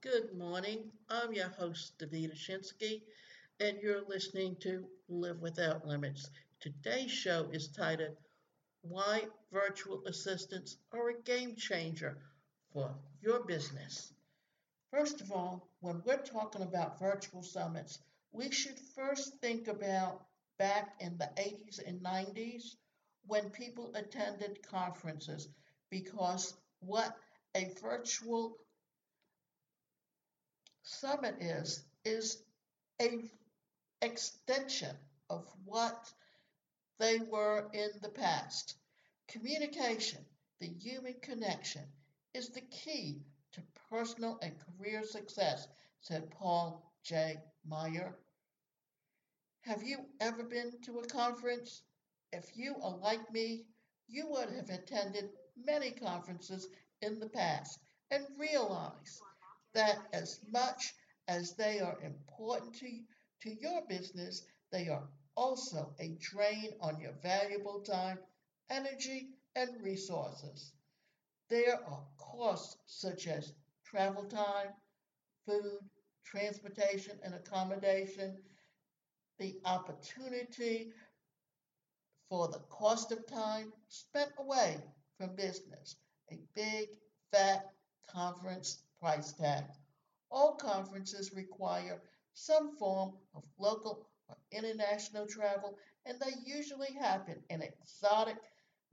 Good morning. I'm your host, David Shinsky, and you're listening to Live Without Limits. Today's show is titled, Why Virtual Assistants Are a Game Changer for Your Business. First of all, when we're talking about virtual summits, we should first think about back in the 80s and 90s when people attended conferences, because what a virtual summit is an extension of what they were in the past. Communication, the human connection, is the key to personal and career success, said Paul J. Meyer. Have you ever been to a conference? If you are like me, you would have attended many conferences in the past and realized that as much as they are important to your business, they are also a drain on your valuable time, energy, and resources. There are costs such as travel time, food, transportation, and accommodation, the opportunity for the cost of time spent away from business, a big, fat conference price tag. All conferences require some form of local or international travel, and they usually happen in exotic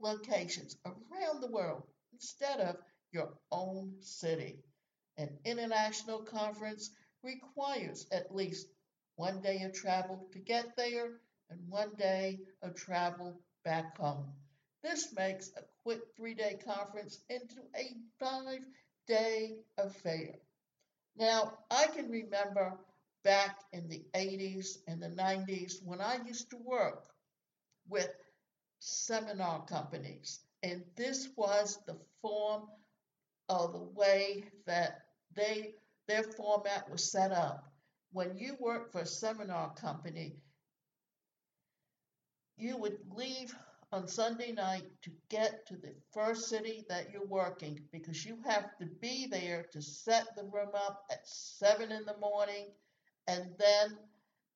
locations around the world instead of your own city. An international conference requires at least one day of travel to get there and one day of travel back home. This makes a quick 3-day conference into a 5-day affair. Now, I can remember back in the 80s and the 90s when I used to work with seminar companies, and this was the form of the way that their format was set up. When you worked for a seminar company, you would leave on Sunday night to get to the first city that you're working, because you have to be there to set the room up at 7 in the morning, and then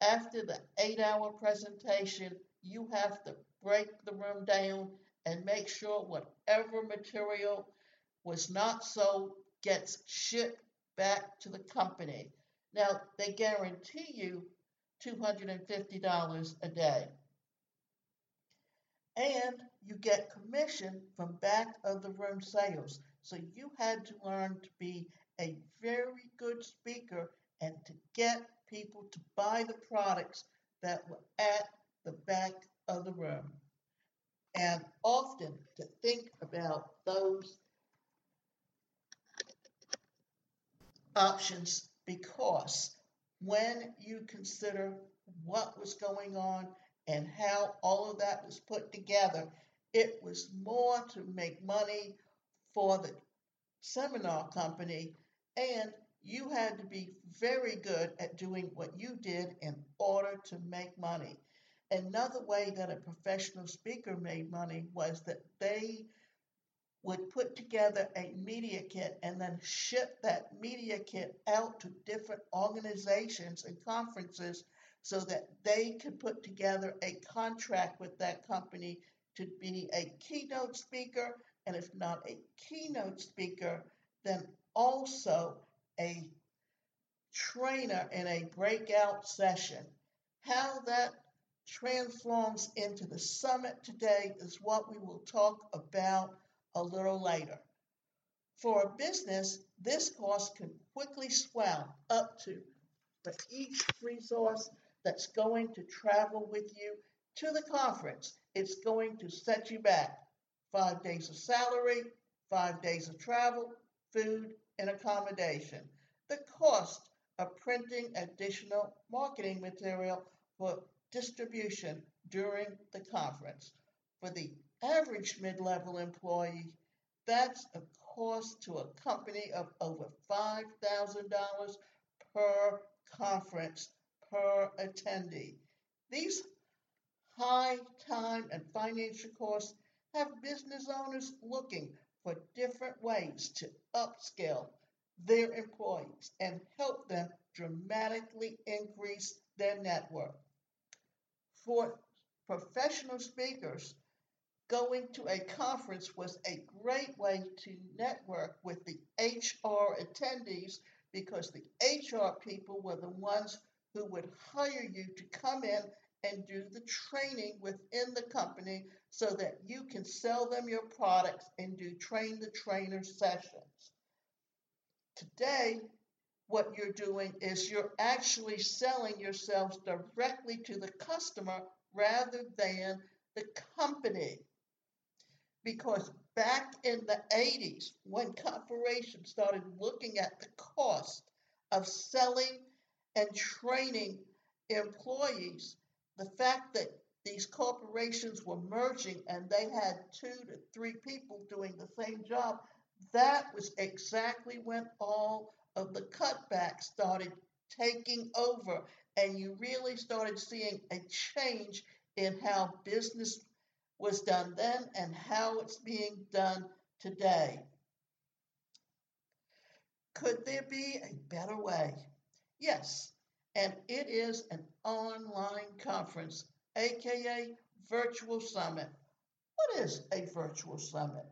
after the 8-hour presentation, you have to break the room down and make sure whatever material was not sold gets shipped back to the company. Now, they guarantee you $250 a day. And you get commission from back-of-the-room sales. So you had to learn to be a very good speaker and to get people to buy the products that were at the back of the room. And often to think about those options, because when you consider what was going on and how all of that was put together, it was more to make money for the seminar company, and you had to be very good at doing what you did in order to make money. Another way that a professional speaker made money was that they would put together a media kit and then ship that media kit out to different organizations and conferences so that they could put together a contract with that company to be a keynote speaker, and if not a keynote speaker, then also a trainer in a breakout session. How that transforms into the summit today is what we will talk about a little later. For a business, this cost can quickly swell up to, but each resource that's going to travel with you to the conference, it's going to set you back 5 days of salary, 5 days of travel, food, and accommodation. The cost of printing additional marketing material for distribution during the conference. For the average mid-level employee, that's a cost to a company of over $5,000 per conference per attendee. These high time and financial costs have business owners looking for different ways to upscale their employees and help them dramatically increase their network. For professional speakers, going to a conference was a great way to network with the HR attendees because the HR people were the ones who would hire you to come in and do the training within the company so that you can sell them your products and do train the trainer sessions. Today, what you're doing is you're actually selling yourselves directly to the customer rather than the company. Because back in the 80s, when corporations started looking at the cost of selling and training employees, the fact that these corporations were merging and they had 2 to 3 people doing the same job, that was exactly when all of the cutbacks started taking over, and you really started seeing a change in how business was done then and how it's being done today. Could there be a better way? Yes, and it is an online conference, aka virtual summit. What is a virtual summit?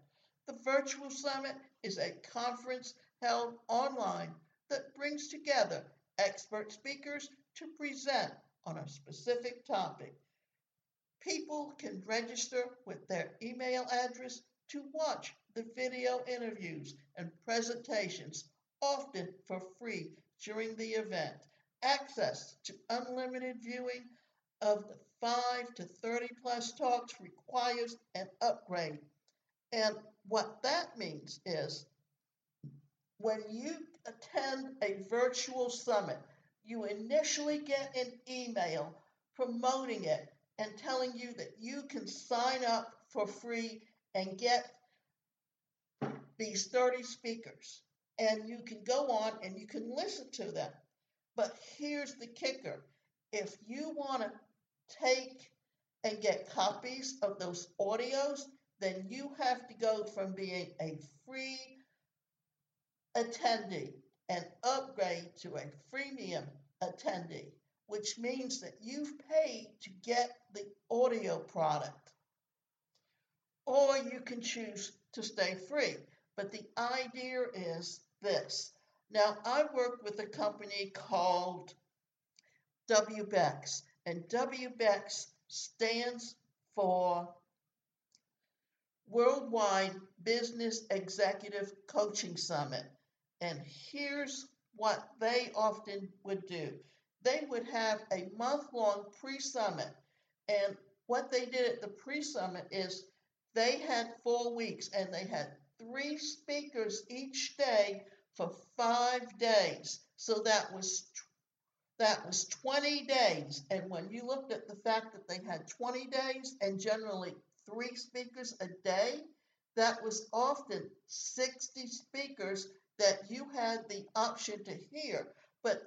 The virtual summit is a conference held online that brings together expert speakers to present on a specific topic. People can register with their email address to watch the video interviews and presentations, often for free during the event. Access to unlimited viewing of the 5 to 30 plus talks requires an upgrade. And what that means is when you attend a virtual summit, you initially get an email promoting it and telling you that you can sign up for free and get these 30 speakers. And you can go on and you can listen to them. But here's the kicker. If you want to take and get copies of those audios, then you have to go from being a free attendee and upgrade to a freemium attendee, which means that you've paid to get the audio product. Or you can choose to stay free. But the idea is this. Now, I work with a company called WBEX, and WBEX stands for Worldwide Business Executive Coaching Summit. And here's what they often would do. They would have a month-long pre-summit, and what they did at the pre-summit is they had 4 weeks, and they had 3 speakers each day for 5 days. So that was 20 days. And when you looked at the fact that they had 20 days and generally 3 speakers a day, that was often 60 speakers that you had the option to hear. But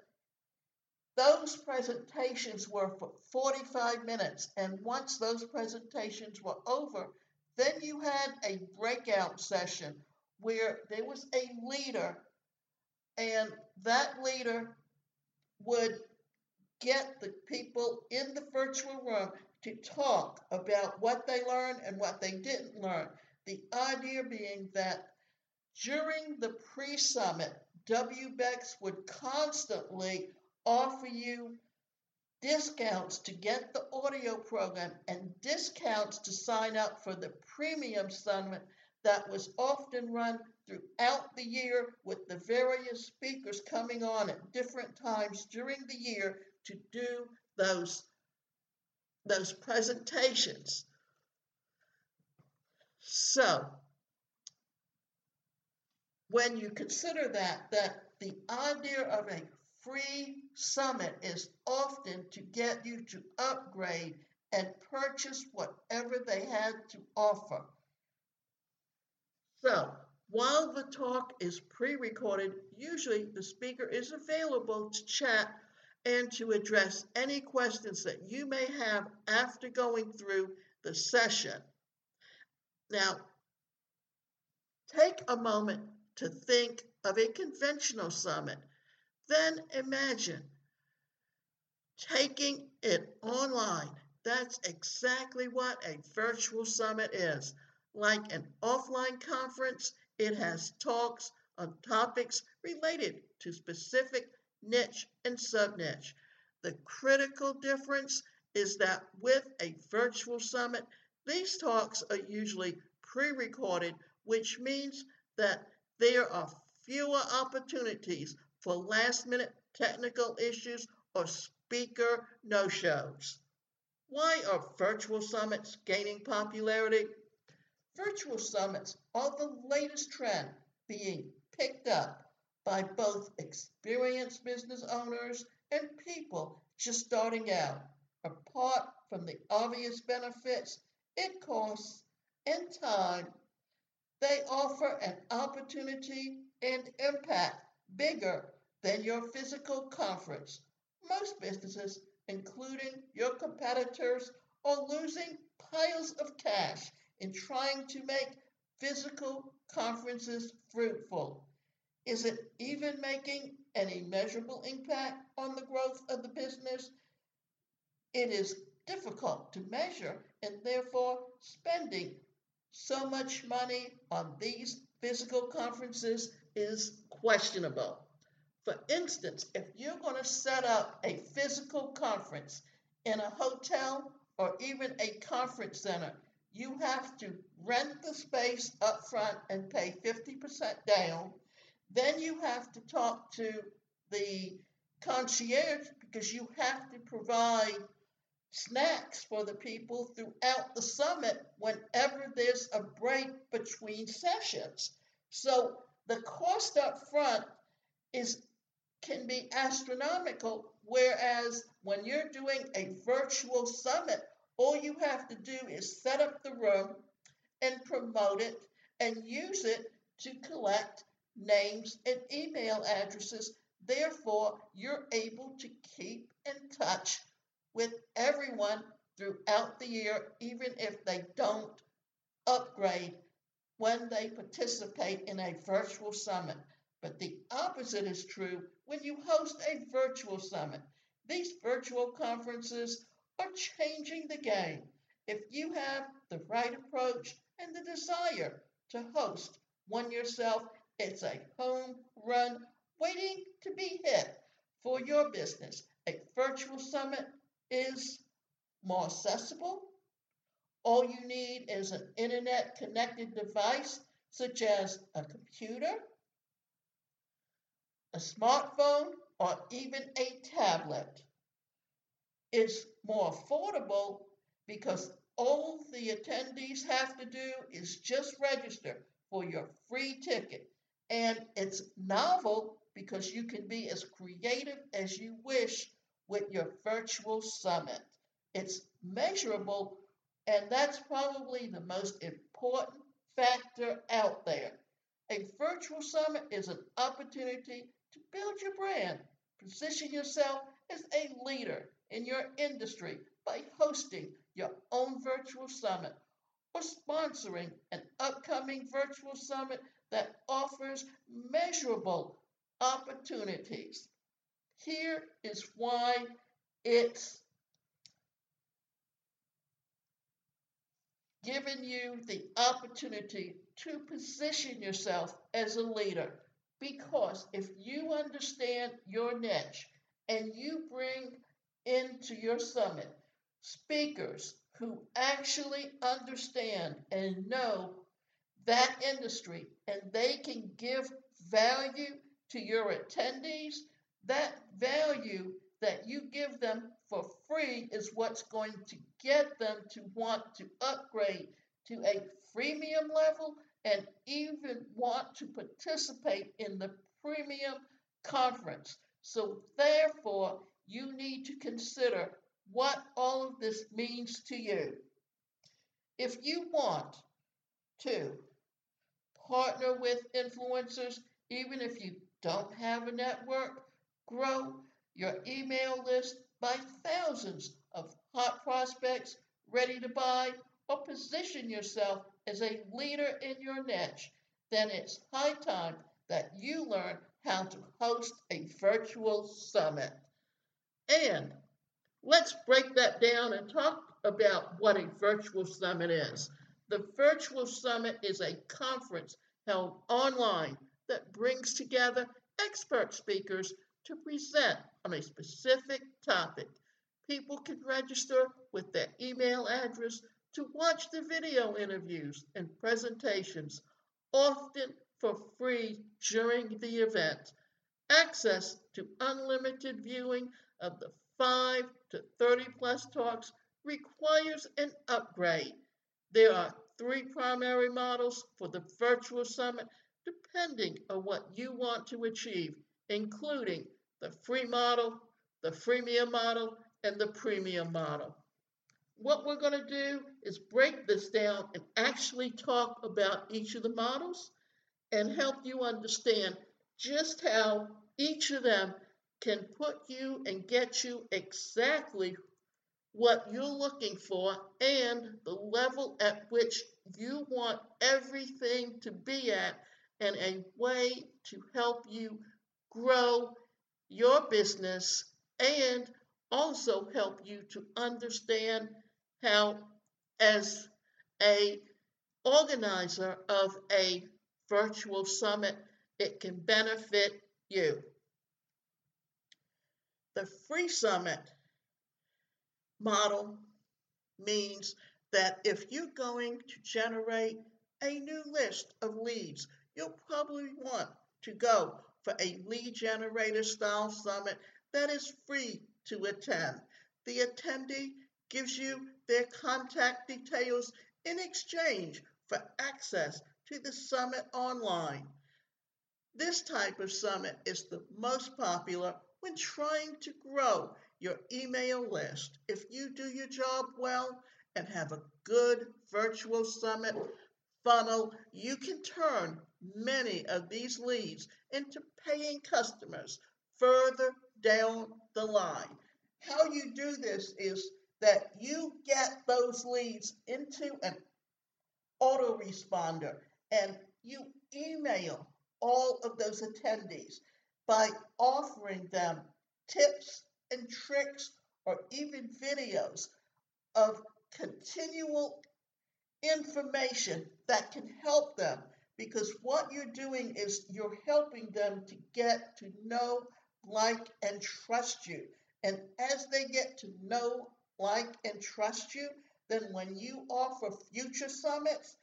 those presentations were for 45 minutes. And once those presentations were over, then you had a breakout session where there was a leader, and that leader would get the people in the virtual room to talk about what they learned and what they didn't learn. The idea being that during the pre-summit, WBEX would constantly offer you discounts to get the audio program and discounts to sign up for the premium summit that was often run throughout the year with the various speakers coming on at different times during the year to do those presentations. So, when you consider that the idea of a free summit is often to get you to upgrade and purchase whatever they had to offer. So, while the talk is pre-recorded, usually the speaker is available to chat and to address any questions that you may have after going through the session. Now, take a moment to think of a conventional summit, then imagine taking it online. That's exactly what a virtual summit is. Like an offline conference, it has talks on topics related to specific niche and sub-niche. The critical difference is that with a virtual summit, these talks are usually pre-recorded, which means that there are fewer opportunities for last-minute technical issues or speaker no-shows. Why are virtual summits gaining popularity? Virtual summits are the latest trend being picked up by both experienced business owners and people just starting out. Apart from the obvious benefits in costs and time, they offer an opportunity and impact bigger than your physical conference. Most businesses, including your competitors, are losing piles of cash in trying to make physical conferences fruitful. Is it even making any measurable impact on the growth of the business? It is difficult to measure, and therefore spending so much money on these physical conferences is questionable. For instance, if you're going to set up a physical conference in a hotel or even a conference center, you have to rent the space up front and pay 50% down. Then you have to talk to the concierge because you have to provide snacks for the people throughout the summit whenever there's a break between sessions. So the cost up front can be astronomical, whereas when you're doing a virtual summit, all you have to do is set up the room and promote it and use it to collect names and email addresses. Therefore, you're able to keep in touch with everyone throughout the year, even if they don't upgrade when they participate in a virtual summit. But the opposite is true when you host a virtual summit. These virtual conferences are changing the game. If you have the right approach and the desire to host one yourself, it's a home run waiting to be hit for your business. A virtual summit is more accessible. All you need is an internet-connected device, such as a computer, a smartphone, or even a tablet. It's more affordable because all the attendees have to do is just register for your free ticket. And it's novel because you can be as creative as you wish with your virtual summit. It's measurable, and that's probably the most important factor out there. A virtual summit is an opportunity to build your brand, position yourself as a leader in your industry by hosting your own virtual summit or sponsoring an upcoming virtual summit that offers measurable opportunities. Here is why it's given you the opportunity to position yourself as a leader, because if you understand your niche and you bring into your summit speakers who actually understand and know that industry, and they can give value to your attendees, that value that you give them for free is what's going to get them to want to upgrade to a freemium level and even want to participate in the premium conference. So therefore, you need to consider what all of this means to you. If you want to partner with influencers, even if you don't have a network, grow your email list by thousands of hot prospects ready to buy, or position yourself as a leader in your niche. then it's high time that you learn how to host a virtual summit. And let's break that down and talk about what a virtual summit is. The virtual summit is a conference held online that brings together expert speakers to present on a specific topic. People can register with their email address to watch the video interviews and presentations, often for free during the event. Access to unlimited viewing of the 5 to 30 plus talks requires an upgrade. There are 3 primary models for the virtual summit depending on what you want to achieve, including the free model, the freemium model, and the premium model. What we're going to do is break this down and actually talk about each of the models and help you understand just how each of them can put you and get you exactly what you're looking for and the level at which you want everything to be at, and a way to help you grow your business and also help you to understand how, as an organizer of a virtual summit, it can benefit you. The free summit model means that if you're going to generate a new list of leads, you'll probably want to go for a lead generator style summit that is free to attend. The attendee gives you their contact details in exchange for access to the summit online. This type of summit is the most popular when trying to grow your email list. If you do your job well and have a good virtual summit funnel, you can turn many of these leads into paying customers further down the line. How you do this is that you get those leads into an autoresponder and you email all of those attendees by offering them tips and tricks or even videos of continual information that can help them, because what you're doing is you're helping them to get to know, like, and trust you. And as they get to know, like, and trust you, then when you offer future summits,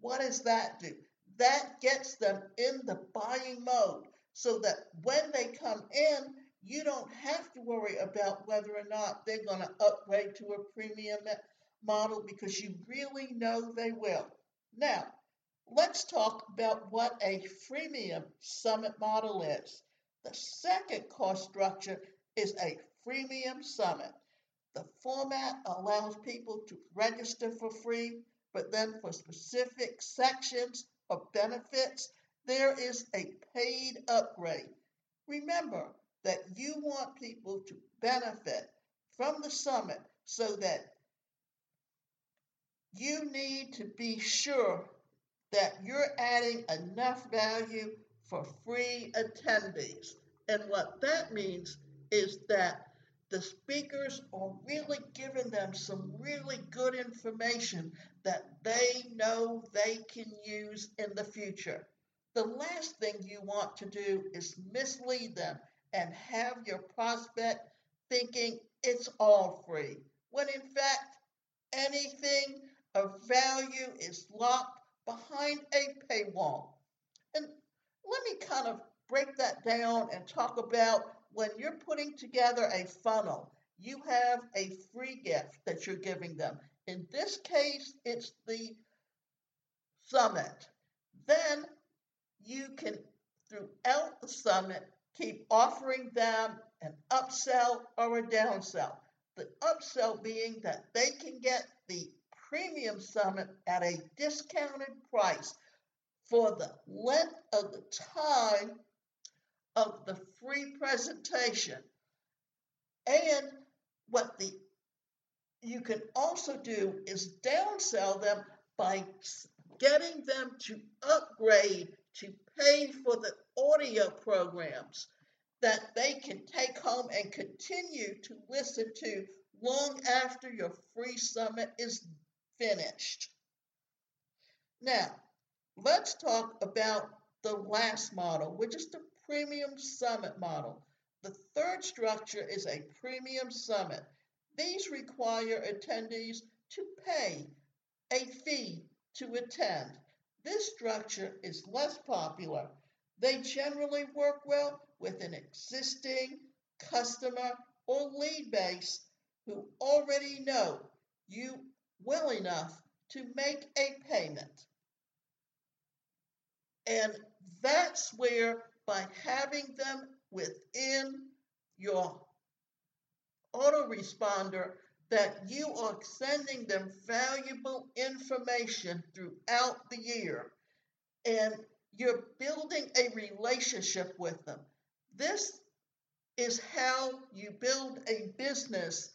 what does that do? That gets them in the buying mode so that when they come in, you don't have to worry about whether or not they're going to upgrade to a premium model, because you really know they will. Now, let's talk about what a freemium summit model is. The second cost structure is a freemium summit. The format allows people to register for free, but then for specific sections or benefits, there is a paid upgrade. Remember that you want people to benefit from the summit, so that you need to be sure that you're adding enough value for free attendees. And what that means is that the speakers are really giving them some really good information that they know they can use in the future. The last thing you want to do is mislead them and have your prospect thinking it's all free, when in fact anything of value is locked behind a paywall. And let me kind of break that down and talk about when you're putting together a funnel, you have a free gift that you're giving them. In this case, it's the summit. Then you can, throughout the summit, keep offering them an upsell or a downsell. The upsell being that they can get the premium summit at a discounted price for the length of the time of the free presentation. And what you can also do is downsell them by getting them to upgrade, to pay for the audio programs that they can take home and continue to listen to long after your free summit is finished. Now, let's talk about the last model, which is the premium summit model. The third structure is a premium summit. These require attendees to pay a fee to attend. This structure is less popular. They generally work well with an existing customer or lead base who already know you well enough to make a payment. And that's where, by having them within your autoresponder, that you are sending them valuable information throughout the year, and you're building a relationship with them. This is how you build a business,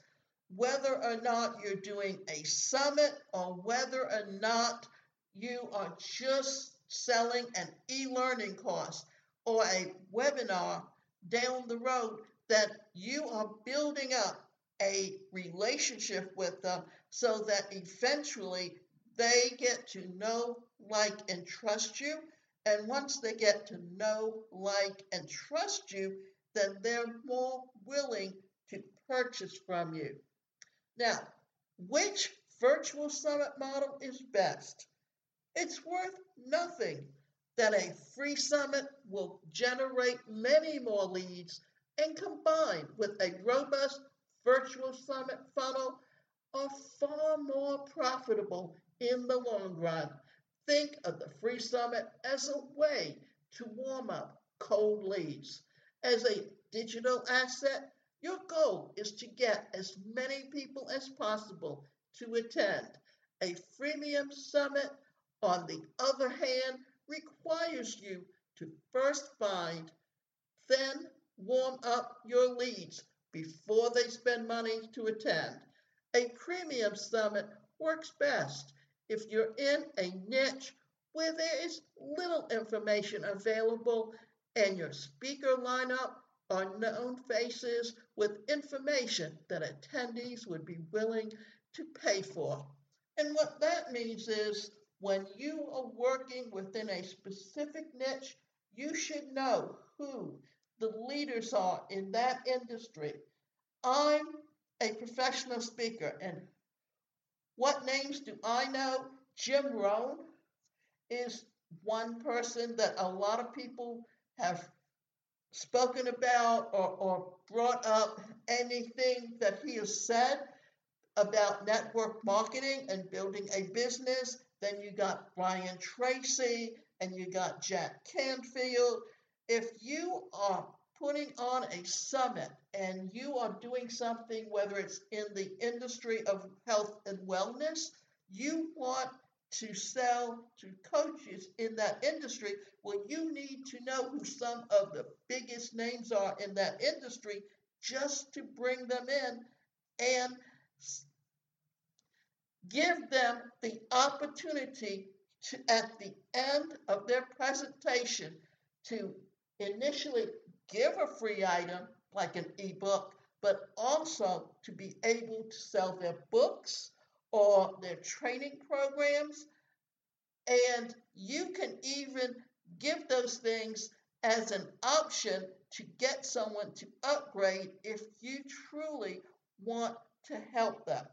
whether or not you're doing a summit or whether or not you are just selling an e-learning course or a webinar down the road, that you are building up a relationship with them so that eventually they get to know, like, and trust you. And once they get to know, like, and trust you, then they're more willing to purchase from you. Now, which virtual summit model is best? It's worth nothing that a free summit will generate many more leads, and combined with a robust virtual summit funnel are far more profitable in the long run. Think of the free summit as a way to warm up cold leads. As a digital asset, your goal is to get as many people as possible to attend. A freemium summit, on the other hand, requires you to first find, then warm up your leads before they spend money to attend. A premium summit works best if you're in a niche where there is little information available and your speaker lineup are known faces with information that attendees would be willing to pay for. And what that means is, when you are working within a specific niche, you should know who the leaders are in that industry. I'm a professional speaker, and what names do I know? Jim Rohn is one person that a lot of people have spoken about or brought up anything that he has said about network marketing and building a business. Then you got Brian Tracy, and you got Jack Canfield. If you are putting on a summit and you are doing something, whether it's in the industry of health and wellness, you want to sell to coaches in that industry. Well, you need to know who some of the biggest names are in that industry just to bring them in and give them the opportunity to, at the end of their presentation, to initially give a free item like an ebook, but also to be able to sell their books or their training programs. And you can even give those things as an option to get someone to upgrade if you truly want to help them.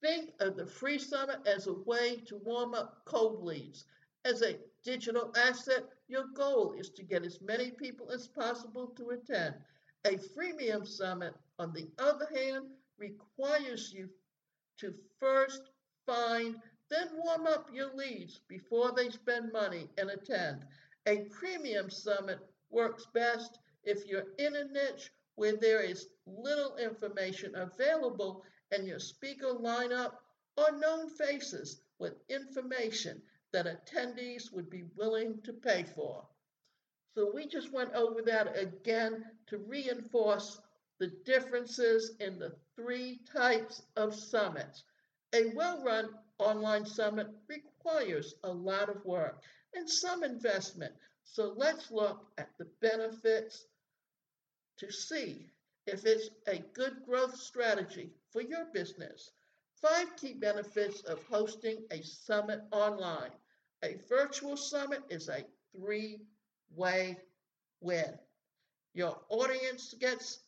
Think of the free summit as a way to warm up cold leads. As a digital asset, your goal is to get as many people as possible to attend. A freemium summit, on the other hand, requires you to first find, then warm up your leads before they spend money and attend. A premium summit works best if you're in a niche where there is little information available and your speaker lineup are known faces with information that attendees would be willing to pay for. So we just went over that again to reinforce the differences in the three types of summits. A well-run online summit requires requires a lot of work and some investment. So let's look at the benefits to see if it's a good growth strategy for your business. 5 key benefits of hosting a summit online. A virtual summit is a 3-way win. Your audience gets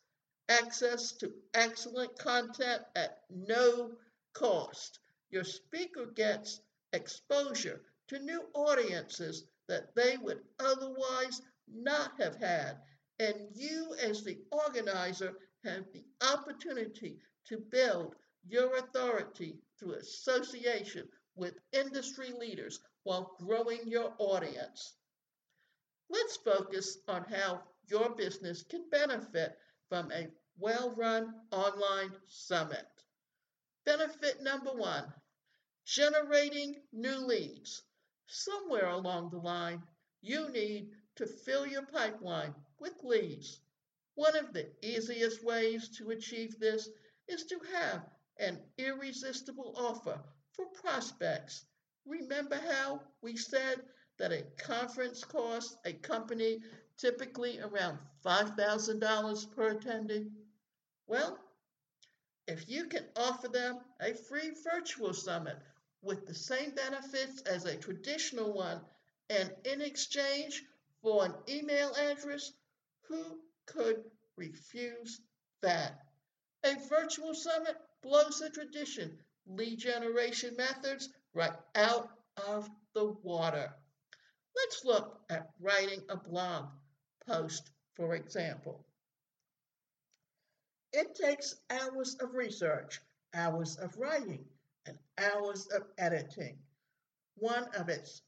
access to excellent content at no cost. Your speaker gets exposure to new audiences that they would otherwise not have had. And you, as the organizer, have the opportunity to build your authority through association with industry leaders while growing your audience. Let's focus on how your business can benefit from a well-run online summit. Benefit number 1, generating new leads. Somewhere along the line, you need to fill your pipeline with leads. One of the easiest ways to achieve this is to have an irresistible offer for prospects. Remember how we said that a conference costs a company typically around $5,000 per attendee? Well, if you can offer them a free virtual summit with the same benefits as a traditional one, and in exchange for an email address, who could refuse that? A virtual summit blows the tradition lead generation methods right out of the water. Let's look at writing a blog post, for example. It takes hours of research, hours of writing, and hours of editing. One of its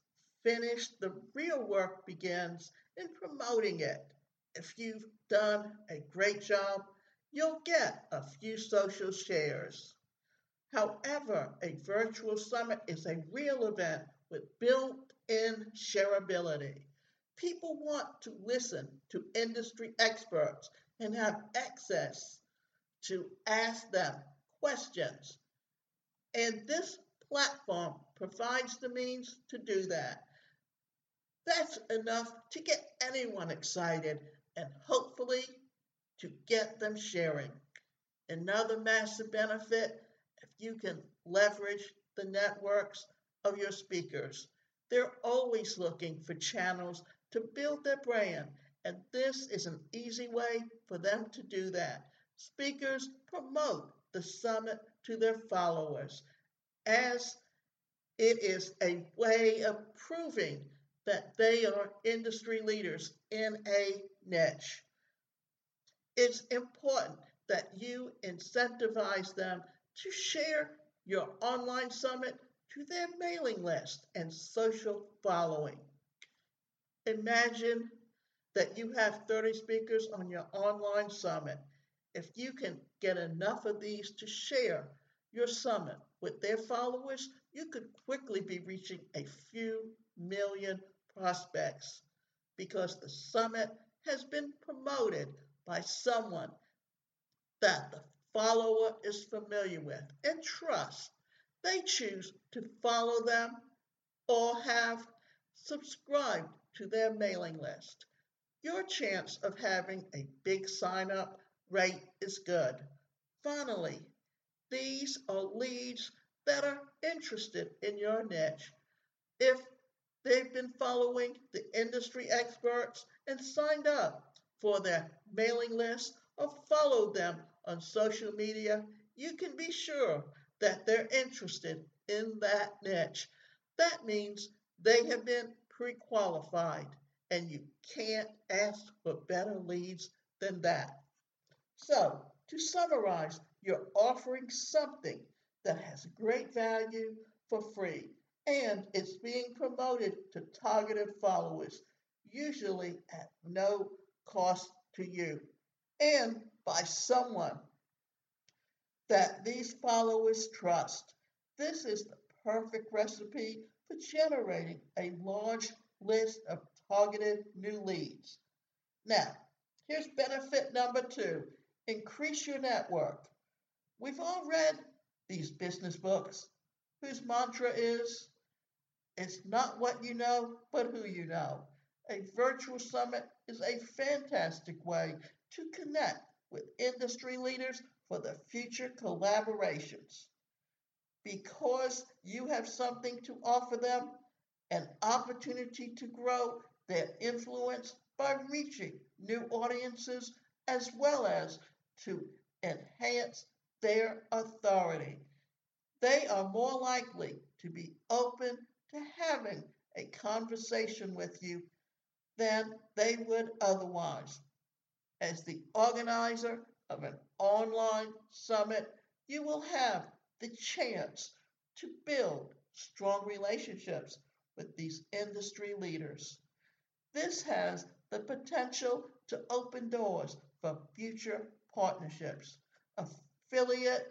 finished, the real work begins in promoting it. If you've done a great job, you'll get a few social shares. However, a virtual summit is a real event with built-in shareability. People want to listen to industry experts and have access to ask them questions. And this platform provides the means to do that. That's enough to get anyone excited and hopefully to get them sharing. Another massive benefit, if you can leverage the networks of your speakers. They're always looking for channels to build their brand, and this is an easy way for them to do that. Speakers promote the summit to their followers, as it is a way of proving that they are industry leaders in a niche. It's important that you incentivize them to share your online summit to their mailing list and social following. Imagine that you have 30 speakers on your online summit. If you can get enough of these to share your summit with their followers, you could quickly be reaching a few million prospects because the summit has been promoted by someone that the follower is familiar with and trusts. They choose to follow them or have subscribed to their mailing list. Your chance of having a big sign-up rate is good. Finally, these are leads that are interested in your niche. If they've been following the industry experts and signed up for their mailing list or followed them on social media, you can be sure that they're interested in that niche. That means they have been pre-qualified, and you can't ask for better leads than that. So, to summarize, you're offering something that has great value for free, and it's being promoted to targeted followers, usually at no cost to you, and by someone that these followers trust. This is the perfect recipe for generating a large list of targeted new leads. Now, here's benefit number 2, increase your network. We've all read these business books whose mantra is It's not what you know, but who you know. A virtual summit is a fantastic way to connect with industry leaders for the future collaborations. Because you have something to offer them, an opportunity to grow their influence by reaching new audiences as well as to enhance their authority. They are more likely to be open to having a conversation with you than they would otherwise. As the organizer of an online summit, you will have the chance to build strong relationships with these industry leaders. This has the potential to open doors for future partnerships, affiliate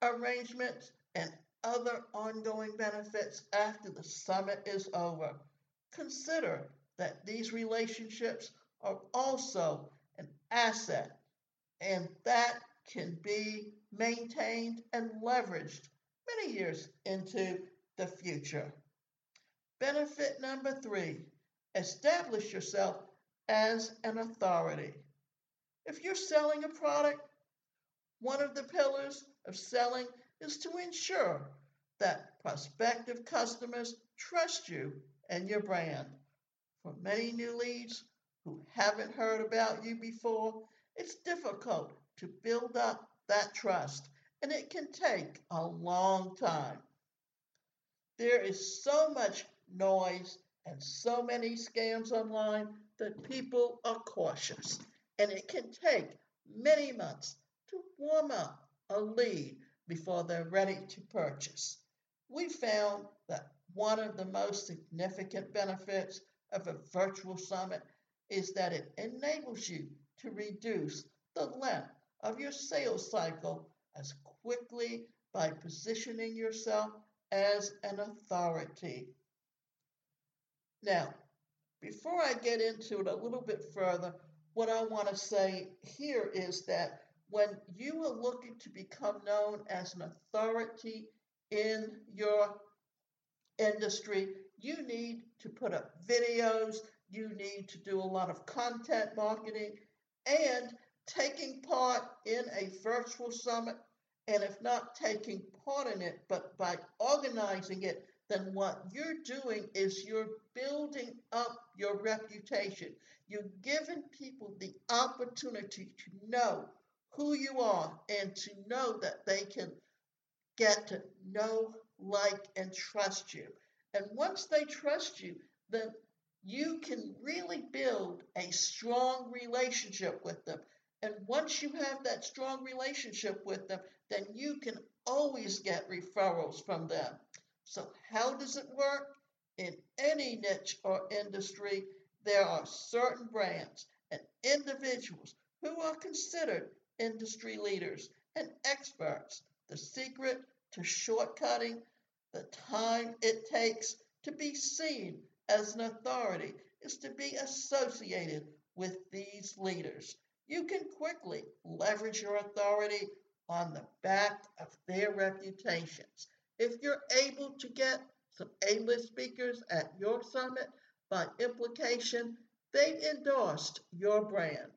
arrangements, and other ongoing benefits after the summit is over. Consider that these relationships are also an asset, and that can be maintained and leveraged many years into the future. Benefit number 3, establish yourself as an authority. If you're selling a product, one of the pillars of selling is to ensure that prospective customers trust you and your brand. For many new leads who haven't heard about you before, it's difficult to build up that trust, and it can take a long time. There is so much noise and so many scams online that people are cautious, and it can take many months to warm up a lead before they're ready to purchase. We found that one of the most significant benefits of a virtual summit is that it enables you to reduce the length of your sales cycle as quickly by positioning yourself as an authority. Now, before I get into it a little bit further, what I want to say here is that when you are looking to become known as an authority in your industry, you need to put up videos, you need to do a lot of content marketing, and taking part in a virtual summit, and if not taking part in it, but by organizing it, then what you're doing is you're building up your reputation. You're giving people the opportunity to know who you are and to know that they can get to know, like, and trust you. And once they trust you, then you can really build a strong relationship with them. And once you have that strong relationship with them, then you can always get referrals from them. So how does it work? In any niche or industry, there are certain brands and individuals who are considered industry leaders and experts. The secret to shortcutting the time it takes to be seen as an authority is to be associated with these leaders. You can quickly leverage your authority on the back of their reputations. If you're able to get some A-list speakers at your summit, by implication, they've endorsed your brand.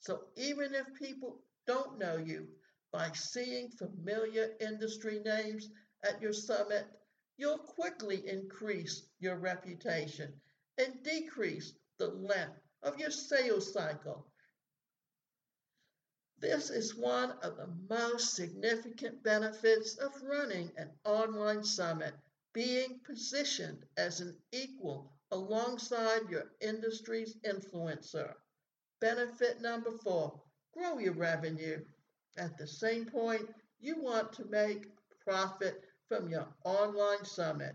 So even if people don't know you, by seeing familiar industry names at your summit, you'll quickly increase your reputation and decrease the length of your sales cycle. This is one of the most significant benefits of running an online summit, being positioned as an equal alongside your industry's influencer. Benefit number 4, grow your revenue. At the same point, you want to make profit from your online summit.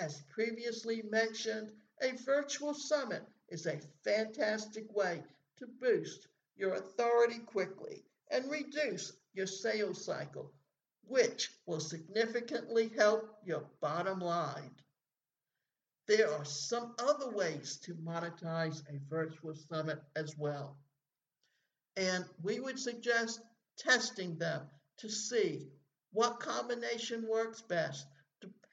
As previously mentioned, a virtual summit is a fantastic way to boost your authority quickly and reduce your sales cycle, which will significantly help your bottom line. There are some other ways to monetize a virtual summit as well, and we would suggest testing them to see what combination works best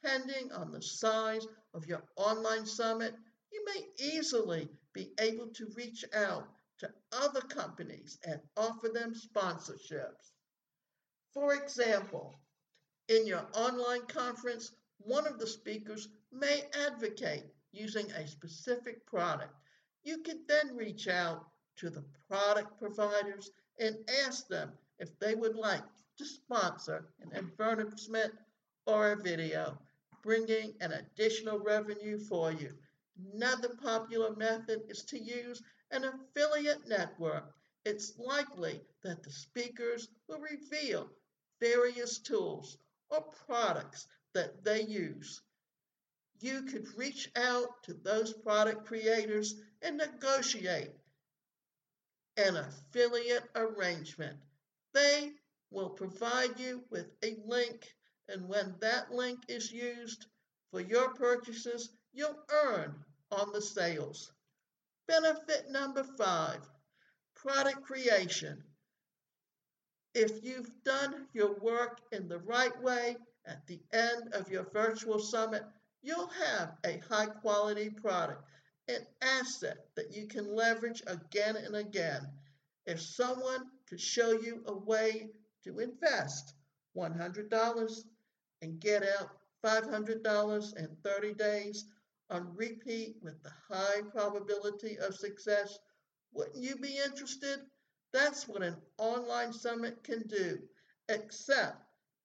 depending on the size of your online summit, you may easily be able to reach out to other companies and offer them sponsorships. For example, in your online conference, one of the speakers may advocate using a specific product. You can then reach out to the product providers and ask them if they would like to sponsor an advertisement or a video, bringing an additional revenue for you. Another popular method is to use an affiliate network. It's likely that the speakers will reveal various tools or products that they use. You could reach out to those product creators and negotiate an affiliate arrangement. They will provide you with a link, and when that link is used for your purchases, you'll earn on the sales. Benefit number 5, product creation. If you've done your work in the right way, at the end of your virtual summit, you'll have a high-quality product, an asset that you can leverage again and again. If someone could show you a way to invest $100 and get out $500 in 30 days on repeat with the high probability of success, wouldn't you be interested? That's what an online summit can do, except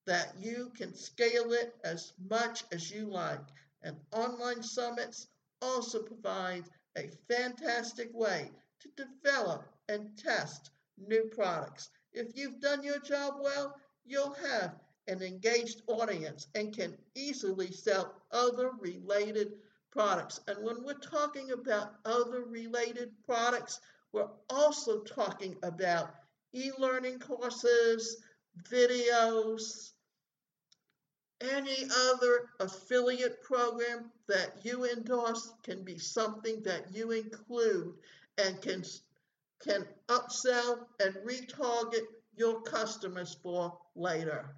that you can scale it as much as you like. And online summits also provide a fantastic way to develop and test new products. If you've done your job well, you'll have an engaged audience and can easily sell other related products. And when we're talking about other related products, we're also talking about e-learning courses, videos, any other affiliate program that you endorse can be something that you include and can upsell and retarget your customers for later.